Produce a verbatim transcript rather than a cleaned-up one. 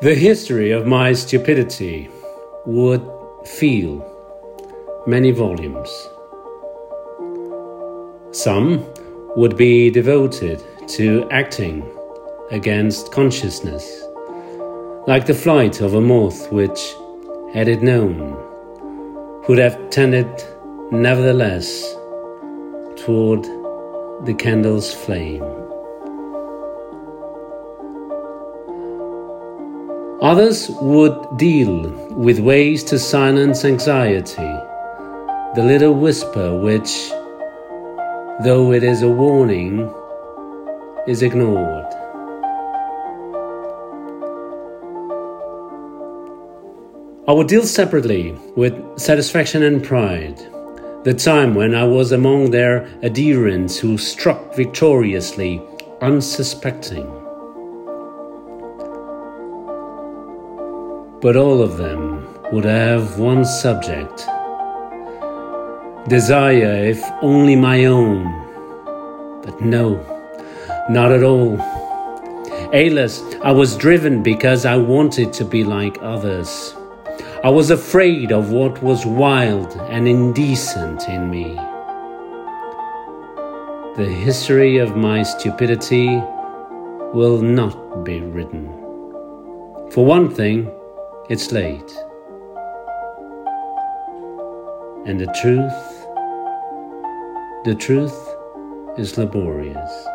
The history of my stupidity would feel many volumes. Some would be devoted to acting against consciousness, like the flight of a moth which, had it known, would have tended nevertheless toward the candle's flame. Others would deal with ways to silence anxiety, the little whisper which, though it is a warning, is ignored. I would deal separately with satisfaction and pride, the time when I was among their adherents who struck victoriously, unsuspecting. But all of them would have one subject, desire if only my own, but no, not at all. Alas, I was driven because I wanted to be like others. I was afraid of what was wild and indecent in me. The history of my stupidity will not be written. For one thing, it's late. And the truth, the truth is laborious.